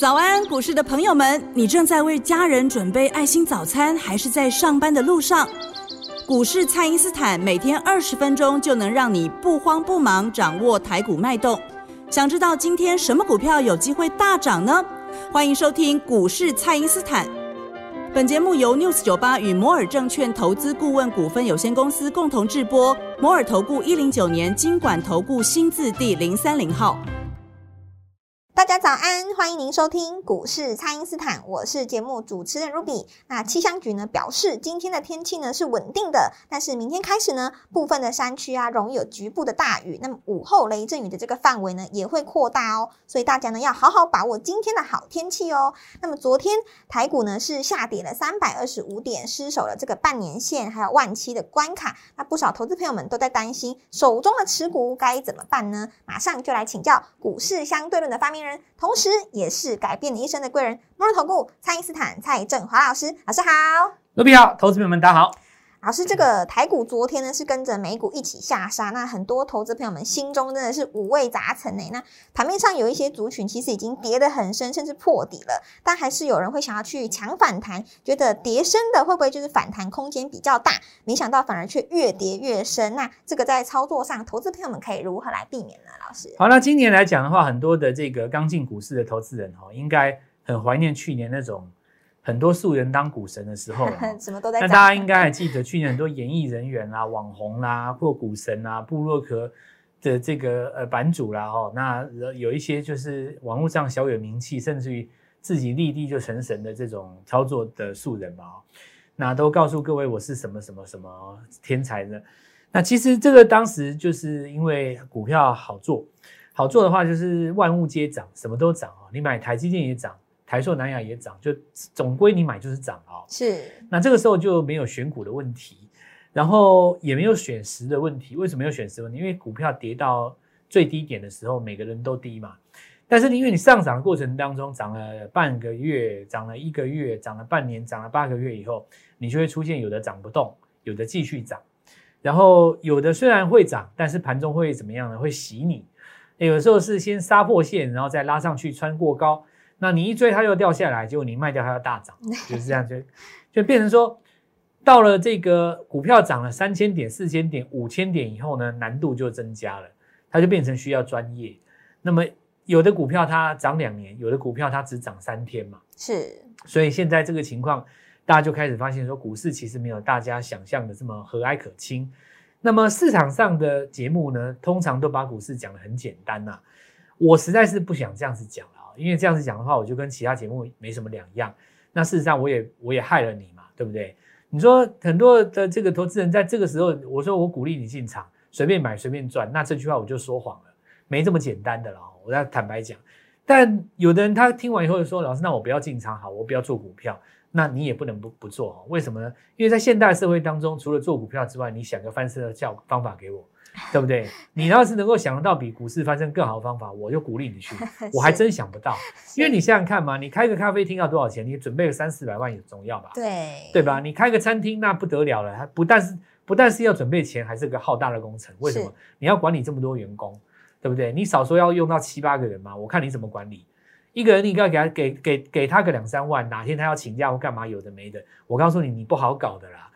早安，股市的朋友们，你正在为家人准备爱心早餐，还是在上班的路上？股市蔡因斯坦每天20分钟就能让你不慌不忙掌握台股脉动。想知道今天什么股票有机会大涨呢？欢迎收听股市蔡因斯坦。本节目由 News98 与摩尔证券投资顾问股份有限公司共同制播，摩尔投顾109年金管投顾新字第030号。大家早安，欢迎您收听股市蔡因斯坦，我是节目主持人 Ruby。 那气象局呢表示，今天的天气呢是稳定的，但是明天开始呢，部分的山区啊容易有局部的大雨，那么午后雷阵雨的这个范围呢也会扩大哦，所以大家呢要好好把握今天的好天气哦。那么昨天台股呢是下跌了325点，失守了这个半年线还有万7的关卡，那不少投资朋友们都在担心手中的持股该怎么办呢？马上就来请教股市相对论的发明人，同时也是改变你一生的贵人，摩尔投顾蔡因斯坦蔡正华老师。老师好。卢比好，投资朋友们大家好。老师，这个台股昨天呢是跟着美股一起下杀，那很多投资朋友们心中真的是五味杂陈欸。那盘面上有一些族群其实已经跌得很深，甚至破底了，但还是有人会想要去抢反弹，觉得跌深的会不会就是反弹空间比较大，没想到反而却越跌越深。那这个在操作上，投资朋友们可以如何来避免呢？老师好，那今年来讲的话，很多的这个刚进股市的投资人应该很怀念去年那种很多素人当股神的时候什么都在涨。那大家应该还记得去年很多演艺人员啦、网红啦或股神啦、部落格的这个版主啦那有一些就是网络上小有名气，甚至于自己立地就成神的这种操作的素人嘛那都告诉各位我是什么什么什么天才的。那其实这个当时就是因为股票好做的话，就是万物皆涨，什么都涨你买台积电也涨，台塑、南亚也涨，就总归你买就是涨是。那这个时候就没有选股的问题，然后也没有选时的问题。为什么没有选时的问题？因为股票跌到最低点的时候，每个人都低嘛。但是因为你上涨的过程当中，涨了半个月，涨了1个月，涨了半年，涨了8个月以后，你就会出现有的涨不动，有的继续涨，然后有的虽然会涨，但是盘中会怎么样呢？会洗你。有的时候是先杀破线，然后再拉上去，穿过高。那你一追它又掉下来，结果你卖掉它又大涨，就是这样就变成说，到了这个股票涨了3000点、4000点、5000点以后呢，难度就增加了，它就变成需要专业。那么有的股票它涨2年，有的股票它只涨3天嘛，是。所以现在这个情况，大家就开始发现说，股市其实没有大家想象的这么和蔼可亲。那么市场上的节目呢，通常都把股市讲得很简单啊，我实在是不想这样子讲了。因为这样子讲的话，我就跟其他节目没什么两样。那事实上，我也害了你嘛，对不对？你说很多的这个投资人在这个时候，我说我鼓励你进场，随便买随便赚，那这句话我就说谎了，没这么简单的啦。我要坦白讲，但有的人他听完以后就说：“老师，那我不要进场好，我不要做股票。”那你也不能不做，为什么呢？因为在现代社会当中，除了做股票之外，你想个翻身的方法给我。对不对？你要是能够想得到比股市翻身更好的方法，我就鼓励你去。我还真想不到，因为你想想看嘛，你开个咖啡厅要多少钱？你准备个300-400万也重要吧？对吧？你开个餐厅那不得了了，不但是要准备钱，还是个浩大的工程。为什么？你要管理这么多员工，对不对？你少说要用到7-8个人嘛，我看你怎么管理。一个人你应该给他个2-3万，哪天他要请假或干嘛，有的没的，我告诉你，你不好搞的啦。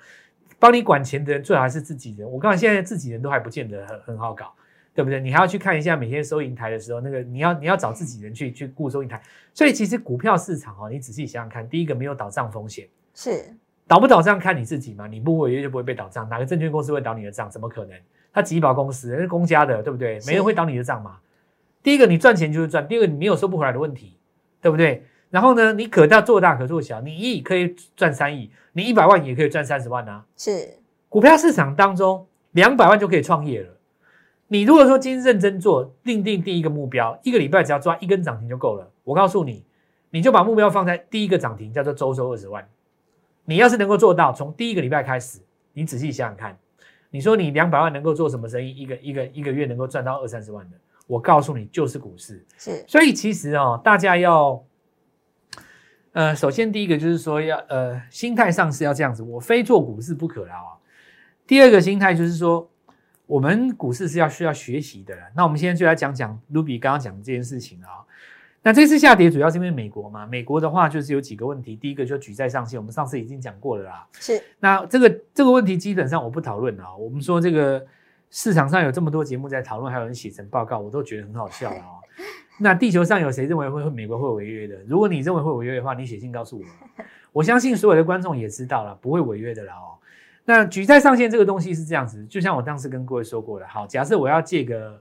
帮你管钱的人最好还是自己人，我告诉你，现在自己人都还不见得很好搞，对不对？你还要去看一下每天收银台的时候，那个你要找自己人去顾收银台。所以其实股票市场你仔细想想看，第一个没有倒账风险，是倒不倒账看你自己嘛，你不违约就不会被倒账，哪个证券公司会倒你的账？怎么可能？它集保公司是公家的，对不对？没人会倒你的账嘛。第一个你赚钱就是赚，第二个你没有收不回来的问题，对不对？然后呢，你可做大可做小，你1亿可以赚3亿，你100万也可以赚30万啊。是股票市场当中200万就可以创业了。你如果说今天认真做，定第一个目标，1个礼拜只要抓1根涨停就够了。我告诉你，你就把目标放在第一个涨停，叫做周收20万。你要是能够做到，从第一个礼拜开始，你仔细想想看，你说你200万能够做什么生意？一个月能够赚到20-30万的，我告诉你，就是股市。是，所以其实大家要。首先第一个就是说要心态上是要这样子，我非做股市不可啦。第二个心态就是说，我们股市是要需要学习的。那我们现在就来讲讲 Ruby 刚刚讲的这件事情啊。那这次下跌主要是因为美国嘛，美国的话就是有几个问题，第一个就举债上限，我们上次已经讲过了啦。是。那这个问题基本上我不讨论啊，我们说这个市场上有这么多节目在讨论，还有人写成报告，我都觉得很好笑了啊。那地球上有谁认为美国会违约的？如果你认为会违约的话，你写信告诉我。我相信所有的观众也知道了，不会违约的啦哦。那举债上限这个东西是这样子，就像我当时跟各位说过的，好，假设我要借个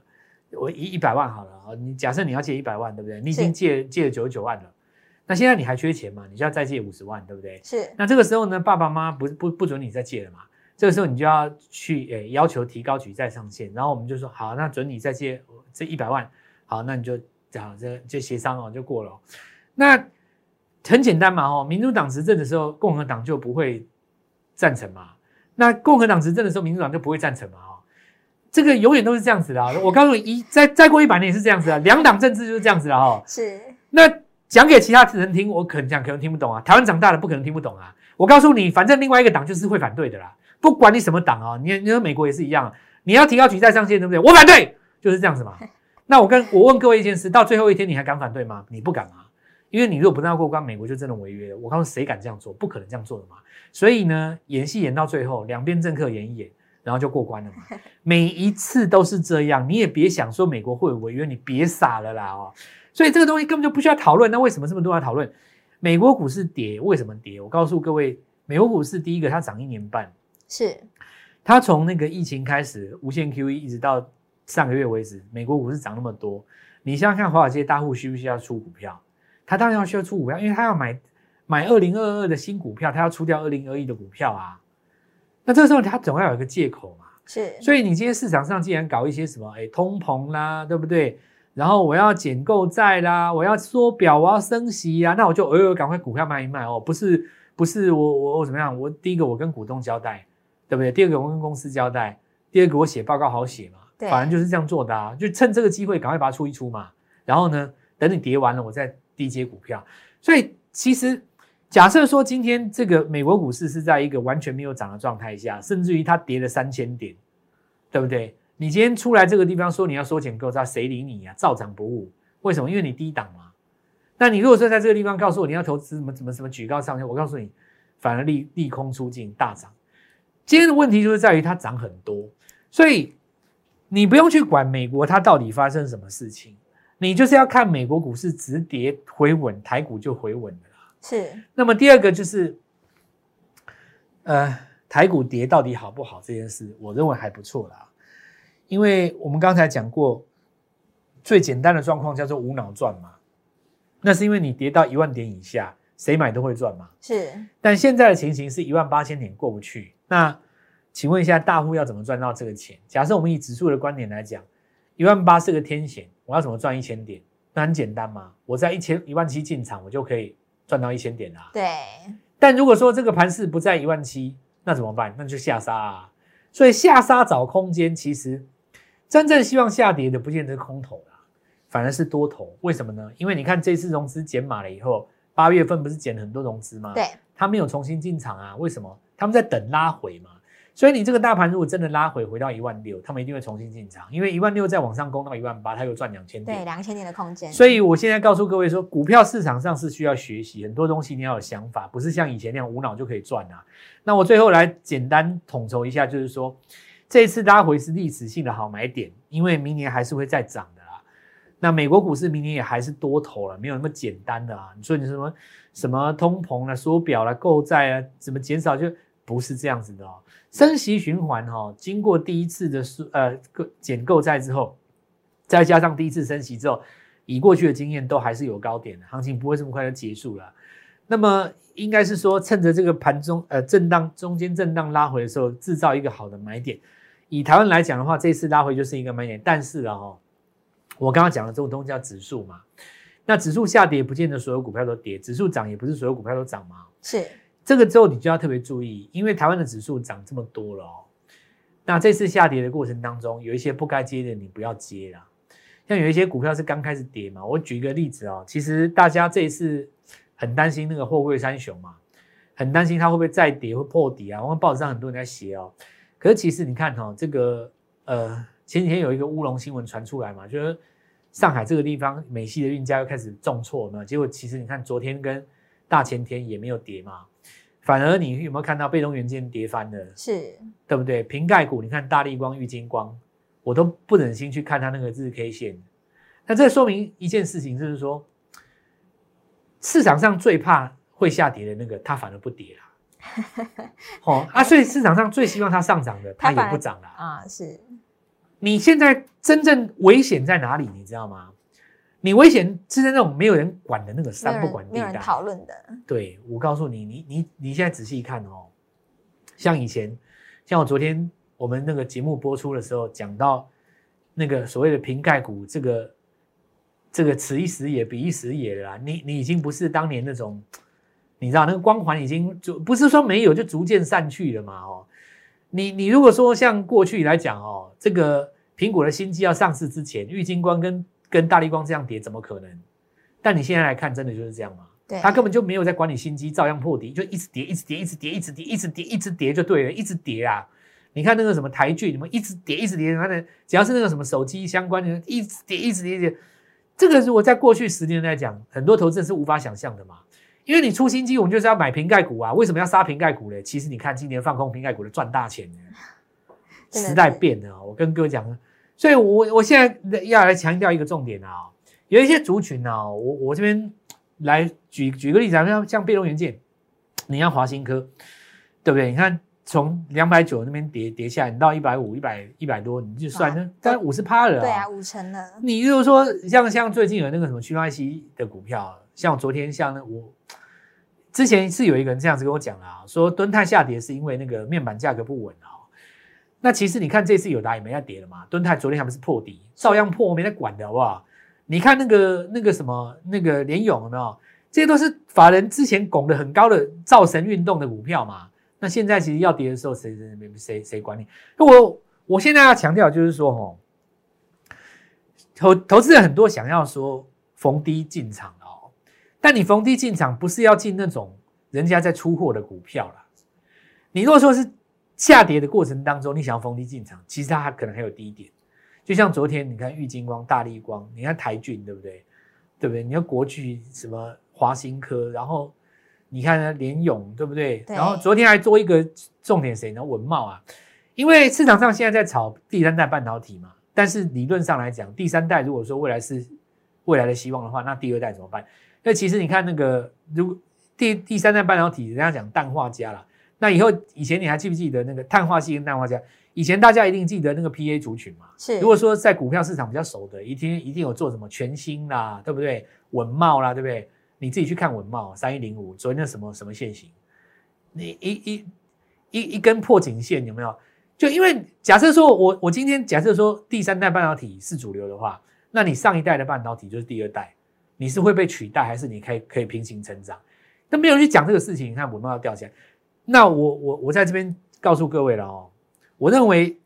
我100万好了，你假设你要借100万，对不对？你已经借了99万了，那现在你还缺钱嘛？你就要再借50万，对不对？是。那这个时候呢，爸爸妈妈不准你再借了嘛？这个时候你就要去要求提高举债上限，然后我们就说好，那准你再借这100万，好，那你就好这协商哦就过了哦。那很简单嘛哦，民主党执政的时候，共和党就不会赞成嘛。那共和党执政的时候，民主党就不会赞成嘛？哦，这个永远都是这样子的啊！我告诉你，再过100年也是这样子啊，两党政治就是这样子了哦。是。那讲给其他人听，我可能听不懂啊。台湾长大的不可能听不懂啊。我告诉你，反正另外一个党就是会反对的啦，不管你什么党啊，你说美国也是一样，你要提高举债上限，对不对？我反对，就是这样子嘛。那我问各位一件事，到最后一天你还敢反对吗？你不敢啊，因为你如果不让过关，美国就真的违约了。我告诉谁敢这样做？不可能这样做的嘛。所以呢，演戏演到最后，两边政客演一演，然后就过关了嘛。每一次都是这样，你也别想说美国会违约，你别傻了啦哦。所以这个东西根本就不需要讨论。那为什么这么多人讨论？美国股市跌，为什么跌？我告诉各位，美国股市第一个它涨1年半，是它从那个疫情开始无限 QE 一直到上个月为止，美国股市涨那么多，你想想看，华尔街大户需不需要出股票？他当然要需要出股票，因为他要买2022的新股票，他要出掉2021的股票啊。那这个时候他总要有一个借口嘛。是。所以你今天市场上既然搞一些什么通膨啦，对不对？然后我要减购债啦，我要缩表，我要升息啦，那我就赶快股票卖一卖哦。不是我怎么样？我第一个我跟股东交代，对不对？第二个我跟公司交代，第二个我写报告好写嘛。反正就是这样做的啊，就趁这个机会赶快把它出一出嘛，然后呢等你跌完了我再低接股票。所以其实假设说今天这个美国股市是在一个完全没有涨的状态下，甚至于它跌了3000点，对不对？你今天出来这个地方说你要缩减购债，谁理你啊？照涨不误。为什么？因为你低档嘛。那你如果说在这个地方告诉我你要投资什么举高上限，我告诉你反而利空出尽大涨。今天的问题就是在于它涨很多，所以你不用去管美国它到底发生什么事情，你就是要看美国股市直跌回稳，台股就回稳了啦。是。那么第二个就是，台股跌到底好不好这件事，我认为还不错啦。因为我们刚才讲过，最简单的状况叫做无脑赚嘛，那是因为你跌到10000点以下，谁买都会赚嘛。是。但现在的情形是18000点过不去，那请问一下，大户要怎么赚到这个钱？假设我们以指数的观点来讲，18000是个天险，我要怎么赚1000点？那很简单嘛，我在17000进场，我就可以赚到1000点啦。对。但如果说这个盘势不在17000，那怎么办？那就下杀啊。所以下杀找空间，其实真正希望下跌的不见得是空头啦，反而是多头。为什么呢？因为你看这次融资减码了以后，8月份不是减很多融资吗？对。他没有重新进场啊，为什么？他们在等拉回嘛。所以你这个大盘如果真的拉回到16000，他们一定会重新进场，因为16000再往上攻到18000，他又赚2000点，对，2000点的空间。所以我现在告诉各位说，股票市场上是需要学习，很多东西你要有想法，不是像以前那样无脑就可以赚啊。那我最后来简单统筹一下，就是说这一次拉回是历史性的好买点，因为明年还是会再涨的啦。那美国股市明年也还是多头了，没有那么简单的啊。你说你什么通膨啦、缩表啦、购债啊，怎么减少，就不是这样子的哦。升息循环哦，经过第一次的减购债之后，再加上第一次升息之后，以过去的经验都还是有高点的，行情不会这么快就结束了。那么应该是说，趁着这个盘中震荡中间震荡拉回的时候，制造一个好的买点。以台湾来讲的话，这次拉回就是一个买点，但是哦，我刚刚讲的这种东西叫指数嘛，那指数下跌不见得所有股票都跌，指数涨也不是所有股票都涨嘛。是。这个之后你就要特别注意，因为台湾的指数涨这么多了哦。那这次下跌的过程当中，有一些不该接的你不要接啦。像有一些股票是刚开始跌嘛，我举一个例子哦，其实大家这一次很担心那个货柜三雄嘛，很担心它会不会再跌，会破底啊。我看报纸上很多人在写哦。可是其实你看哦，这个前几天有一个乌龙新闻传出来嘛，就是上海这个地方美系的运价又开始重挫嘛，结果其实你看昨天跟大前天也没有跌嘛，反而你有没有看到被动元件跌翻了？是，对不对？瓶盖股你看大立光、玉晶光，我都不忍心去看它那个日 K 线。那这说明一件事情，就是说市场上最怕会下跌的那个，它反而不跌啦。哦啊，所以市场上最希望它上涨的，它也不涨啦。啊，是。你现在真正危险在哪里？你知道吗？你危险是在那种没有人管的那个三不管地带，没有人讨论的。对，我告诉你，你现在仔细看哦，像以前，像我昨天我们那个节目播出的时候，讲到那个所谓的瓶盖股，这个此一时也彼一时也了啦。你已经不是当年那种，你知道那个光环已经就不是说没有，就逐渐散去了嘛哦。你如果说像过去来讲哦，这个苹果的新机要上市之前，玉晶光跟大立光这样跌怎么可能？但你现在来看，真的就是这样嘛？对，他根本就没有在管理新机，照样破底，就一直跌，一直跌，一直跌，一直跌，一直跌，一直跌就对了，一直跌啊！你看那个什么台剧，你们一直跌，一直跌，它的只要是那个什么手机相关的，一直跌，一直跌，一直跌。这个如果在过去10年来讲，很多投资人是无法想象的嘛，因为你出新机，我们就是要买瓶盖股啊，为什么要杀瓶盖股嘞？其实你看今年放空瓶盖股的赚大钱呢，时代变了，我跟各位讲。所以我现在要来强调一个重点啊，有一些族群啊，我这边来举个例子，像被动元件，你像华新科，对不对？你看从290那边跌下来，你到150、100多，你就算那大概 50% 了，对啊，50%了。你如果说像最近有那个什么驱动 IC 的股票，像我昨天我之前是有一个人这样子跟我讲啦，说敦泰下跌是因为那个面板价格不稳啊。那其实你看这次友达也没在跌了嘛，敦泰昨天还不是破底，照样破，没在管的好不好？你看那个什么那个联咏有没有？这些都是法人之前拱得很高的造神运动的股票嘛。那现在其实要跌的时候，谁管你？我现在要强调就是说，哦，投资人很多想要说逢低进场哦，但你逢低进场不是要进那种人家在出货的股票啦。你如果说是下跌的过程当中，你想要逢低进场，其实它可能还有低点。就像昨天，你看玉晶光、大立光，你看台骏，对不对？对不对？你看国巨、什么华新科，然后你看联咏，对不对？然后昨天还做一个重点，谁呢？文茂啊，因为市场上现在在炒第三代半导体嘛，但是理论上来讲，第三代如果说未来的希望的话，那第二代怎么办？那其实你看那个，如果第三代半导体，人家讲氮化镓啦。那以前你还记不记得那个碳化系跟氮化镓？以前大家一定记得那个 PA 族群嘛。是。如果说在股票市场比较熟的，一定有做什么全新啦，对不对？文茂啦，对不对？你自己去看文茂3105，昨天那什么线型，你一根破颈线有没有？就因为假设说我今天假设说第三代半导体是主流的话，那你上一代的半导体就是第二代，你是会被取代还是你可以平行成长？但没有人去讲这个事情，你看文茂要掉下来。那我在这边告诉各位了哦，我认为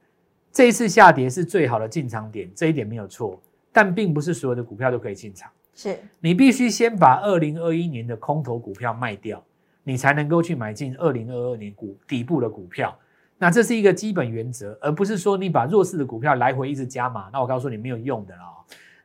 这一次下跌是最好的进场点，这一点没有错，但并不是所有的股票都可以进场。是，你必须先把2021年的空头股票卖掉，你才能够去买进2022年底部的股票。那这是一个基本原则，而不是说你把弱势的股票来回一直加码，那我告诉你没有用的了哦。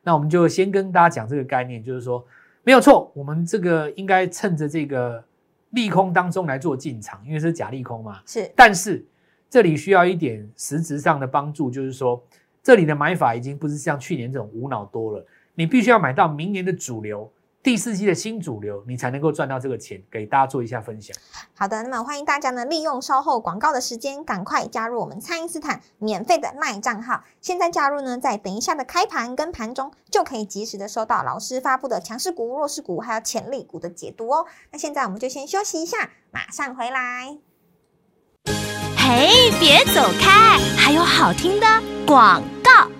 那我们就先跟大家讲这个概念，就是说没有错，我们这个应该趁着这个利空当中来做进场，因为是假利空嘛。是，但是这里需要一点实质上的帮助，就是说这里的买法已经不是像去年这种无脑多了，你必须要买到明年的主流，第四季的新主流，你才能够赚到这个钱。给大家做一下分享。好的，那么欢迎大家呢利用稍后广告的时间，赶快加入我们蔡因斯坦免费的 LINE 账号。现在加入呢，在等一下的开盘跟盘中就可以及时的收到老师发布的强势股、弱势股还有潜力股的解读哦。那现在我们就先休息一下，马上回来。嘿，别走开，还有好听的广告。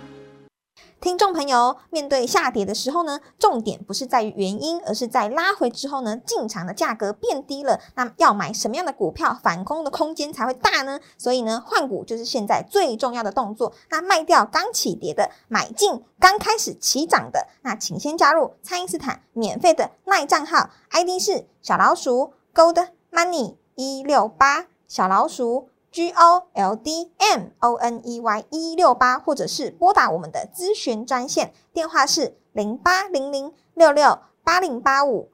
听众朋友，面对下跌的时候呢，重点不是在于原因，而是在拉回之后呢，进场的价格变低了，那要买什么样的股票，反攻的空间才会大呢？所以呢，换股就是现在最重要的动作。那卖掉刚起跌的，买进刚开始起涨的。那请先加入蔡因斯坦免费的 LINE 账号 ，ID 是小老鼠 Gold Money 168，小老鼠 GOLDMONEY168，或者是拨打我们的咨询专线，电话是0800668085。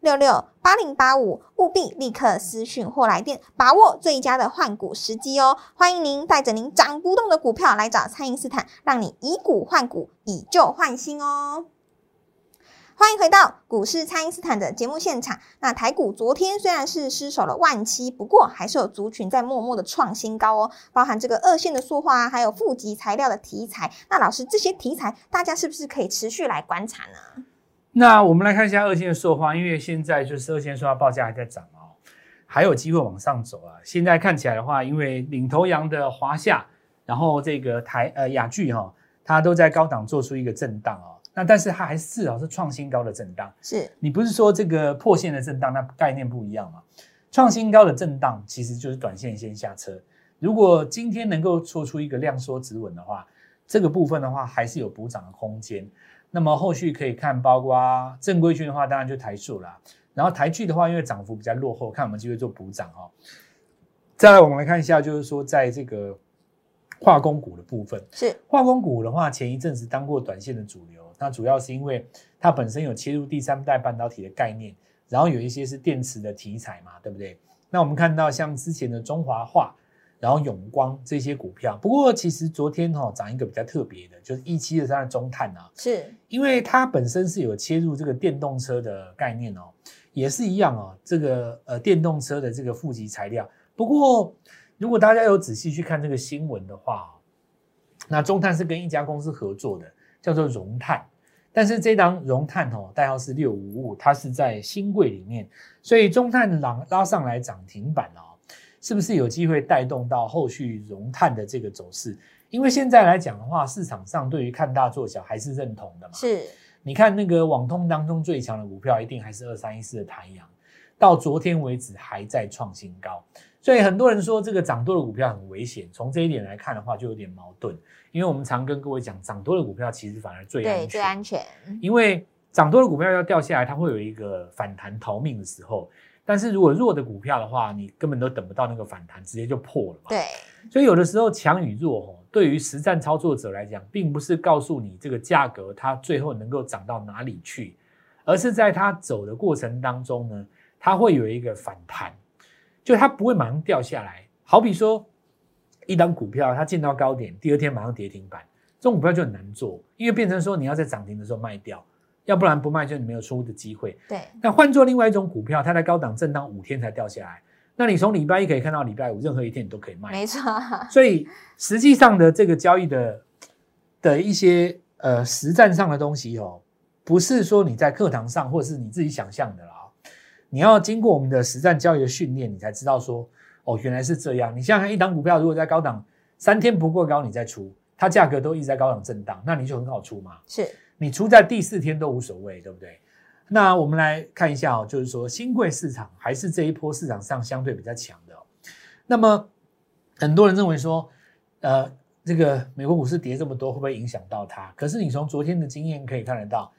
0800668085，务必立刻私讯或来电，把握最佳的换股时机哦！欢迎您带着您涨不动的股票来找蔡因斯坦，让你以股换股，以旧换新哦！欢迎回到股市蔡因斯坦的节目现场。那台股昨天虽然是失守了17000，不过还是有族群在默默的创新高哦，包含这个二线的塑化啊，还有负极材料的题材。那老师，这些题材大家是不是可以持续来观察呢？那我们来看一下二线的塑化，因为现在就是二线塑化报价还在涨哦，还有机会往上走啊。现在看起来的话，因为领头羊的华夏，然后这个雅聚哈，它都在高档做出一个震荡哦。那但是它还是是创新高的震荡，是你不是说这个破线的震荡，那概念不一样嘛？创新高的震荡其实就是短线先下车，如果今天能够做出一个量缩止稳的话，这个部分的话还是有补涨的空间。那么后续可以看，包括正规军的话，当然就台塑啦。然后台剧的话，因为涨幅比较落后，看我们机会做补涨哦。再来，我们来看一下，就是说在这个化工股的部分，是化工股的话，前一阵子当过短线的主流，那主要是因为它本身有切入第三代半导体的概念，然后有一些是电池的题材嘛，对不对？那我们看到像之前的中华化，然后永光这些股票，不过其实昨天涨一个比较特别的，就是1723的中碳啊，是因为它本身是有切入这个电动车的概念哦，也是一样哦，这个电动车的这个负极材料。不过如果大家有仔细去看这个新闻的话，那中碳是跟一家公司合作的，叫做融碳，但是这档融碳代号是655，它是在新贵里面，所以中碳拉上来涨停板哦。是不是有机会带动到后续融碳的这个走势？因为现在来讲的话，市场上对于看大做小还是认同的嘛。是，你看那个网通当中最强的股票，一定还是2314的台阳，到昨天为止还在创新高。所以很多人说这个涨多的股票很危险，从这一点来看的话，就有点矛盾。因为我们常跟各位讲，涨多的股票其实反而最安全。对，最安全。因为涨多的股票要掉下来，它会有一个反弹逃命的时候。但是如果弱的股票的话，你根本都等不到那个反弹，直接就破了嘛。对，所以有的时候强与弱，对于实战操作者来讲，并不是告诉你这个价格它最后能够涨到哪里去，而是在它走的过程当中呢，它会有一个反弹，就它不会马上掉下来。好比说，一档股票它见到高点，第二天马上跌停板，这种股票就很难做，因为变成说你要在涨停的时候卖掉。要不然不卖就你没有出的机会。对，那换做另外一种股票，它在高档震荡5天才掉下来，那你从礼拜一可以看到礼拜五，任何一天你都可以卖。没错。所以实际上的这个交易的一些实战上的东西哦，不是说你在课堂上或是你自己想象的啦，你要经过我们的实战交易的训练，你才知道说哦原来是这样。你想想看，一档股票如果在高档3天不过高你再出，它价格都一直在高档震荡，那你就很好出嘛。是。你出在第4天都无所谓，对不对？那我们来看一下哦，就是说新贵市场还是这一波市场上相对比较强的哦。那么很多人认为说，这个美国股市跌这么多，会不会影响到它？可是你从昨天的经验可以看得到，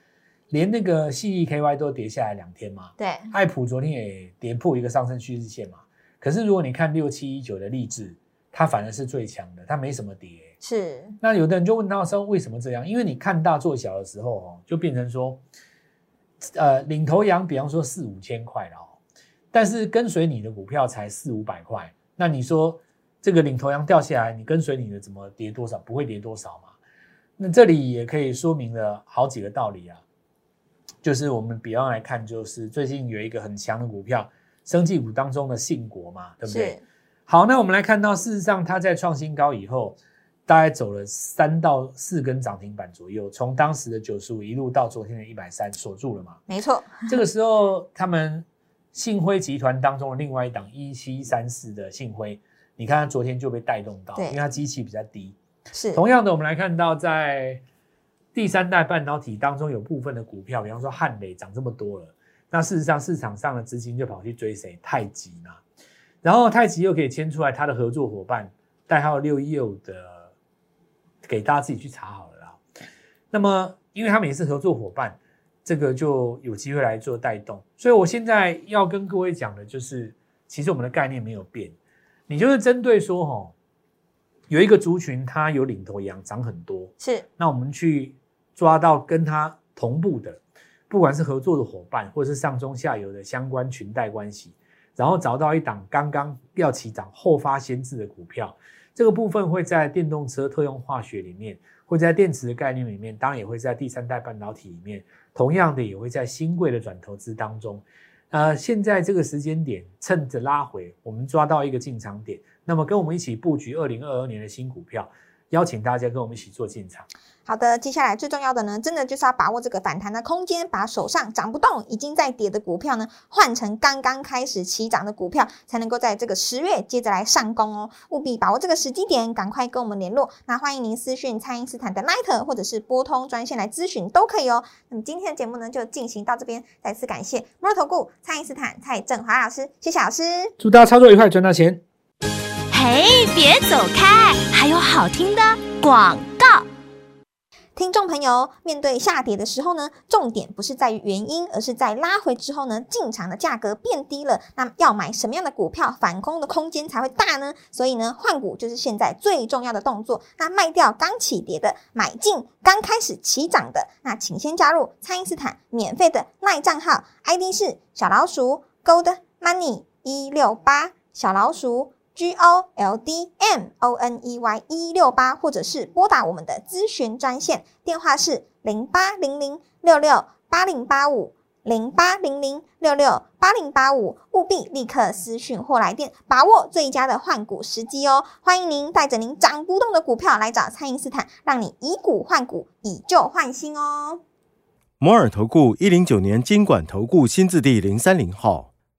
连那个CEKY 都跌下来2天嘛。对，艾普昨天也跌破一个上升趋势线嘛。可是如果你看6719的励志，它反而是最强的，它没什么跌。是，那有的人就问到说为什么这样？因为你看大做小的时候哦，就变成说，领头羊，比方说4、5千块了哦，但是跟随你的股票才4、5百块，那你说这个领头羊掉下来，你跟随你的怎么跌多少？不会跌多少嘛？那这里也可以说明了好几个道理啊，就是我们比方来看，就是最近有一个很强的股票，生技股当中的信国嘛，对不对？好，那我们来看到，事实上它在创新高以后。大概走了3到4根涨停板左右，从当时的95一路到昨天的130，锁住了嘛？没错。这个时候，他们信辉集团当中的另外一档1734的信辉，你看它昨天就被带动到，因为它基期比较低。是。同样的，我们来看到在第三代半导体当中有部分的股票，比方说汉磊涨这么多了，那事实上市场上的资金就跑去追谁？太极嘛。然后太极又可以牵出来它的合作伙伴，代号6125的。给大家自己去查好了啦。那么，因为他们也是合作伙伴，这个就有机会来做带动。所以我现在要跟各位讲的就是，其实我们的概念没有变。你就是针对说哦，有一个族群它有领头羊涨很多，是，那我们去抓到跟它同步的，不管是合作的伙伴或者是上中下游的相关裙带关系，然后找到一档刚刚要起涨后发先至的股票，这个部分会在电动车特用化学里面，会在电池的概念里面，当然也会在第三代半导体里面，同样的也会在新贵的转投资当中。现在这个时间点，趁着拉回，我们抓到一个进场点，那么跟我们一起布局2022年的新股票，邀请大家跟我们一起做进场。好的，接下来最重要的呢，真的就是要把握这个反弹的空间，把手上涨不动已经在跌的股票呢，换成刚刚开始起涨的股票，才能够在这个10月接着来上攻哦。务必把握这个时机点，赶快跟我们联络。那欢迎您私讯蔡因斯坦的 Line 或者是拨通专线来咨询都可以哦。那么今天的节目呢就进行到这边，再次感谢摩尔投顾蔡因斯坦蔡正华老师，谢谢老师，祝大家操作愉快，赚到钱。嘿，别走开，还有好听的广告。听众朋友，面对下跌的时候呢，重点不是在于原因，而是在拉回之后呢，进场的价格变低了，那么要买什么样的股票，反攻的空间才会大呢？所以呢，换股就是现在最重要的动作。那卖掉刚起跌的，买进刚开始起涨的，那请先加入蔡因斯坦免费的 LINE 账号 ，ID 是goldmoney168， goldmoney168，或者是拨打我们的咨询专线，电话是0800668085，0800668085，务必立刻私讯或来电，把握最佳的换股时机哦！欢迎您带着您涨不动的股票来找蔡因斯坦，让你以股换股，以旧换新哦。摩尔投顾109年金管投顾新字第030号。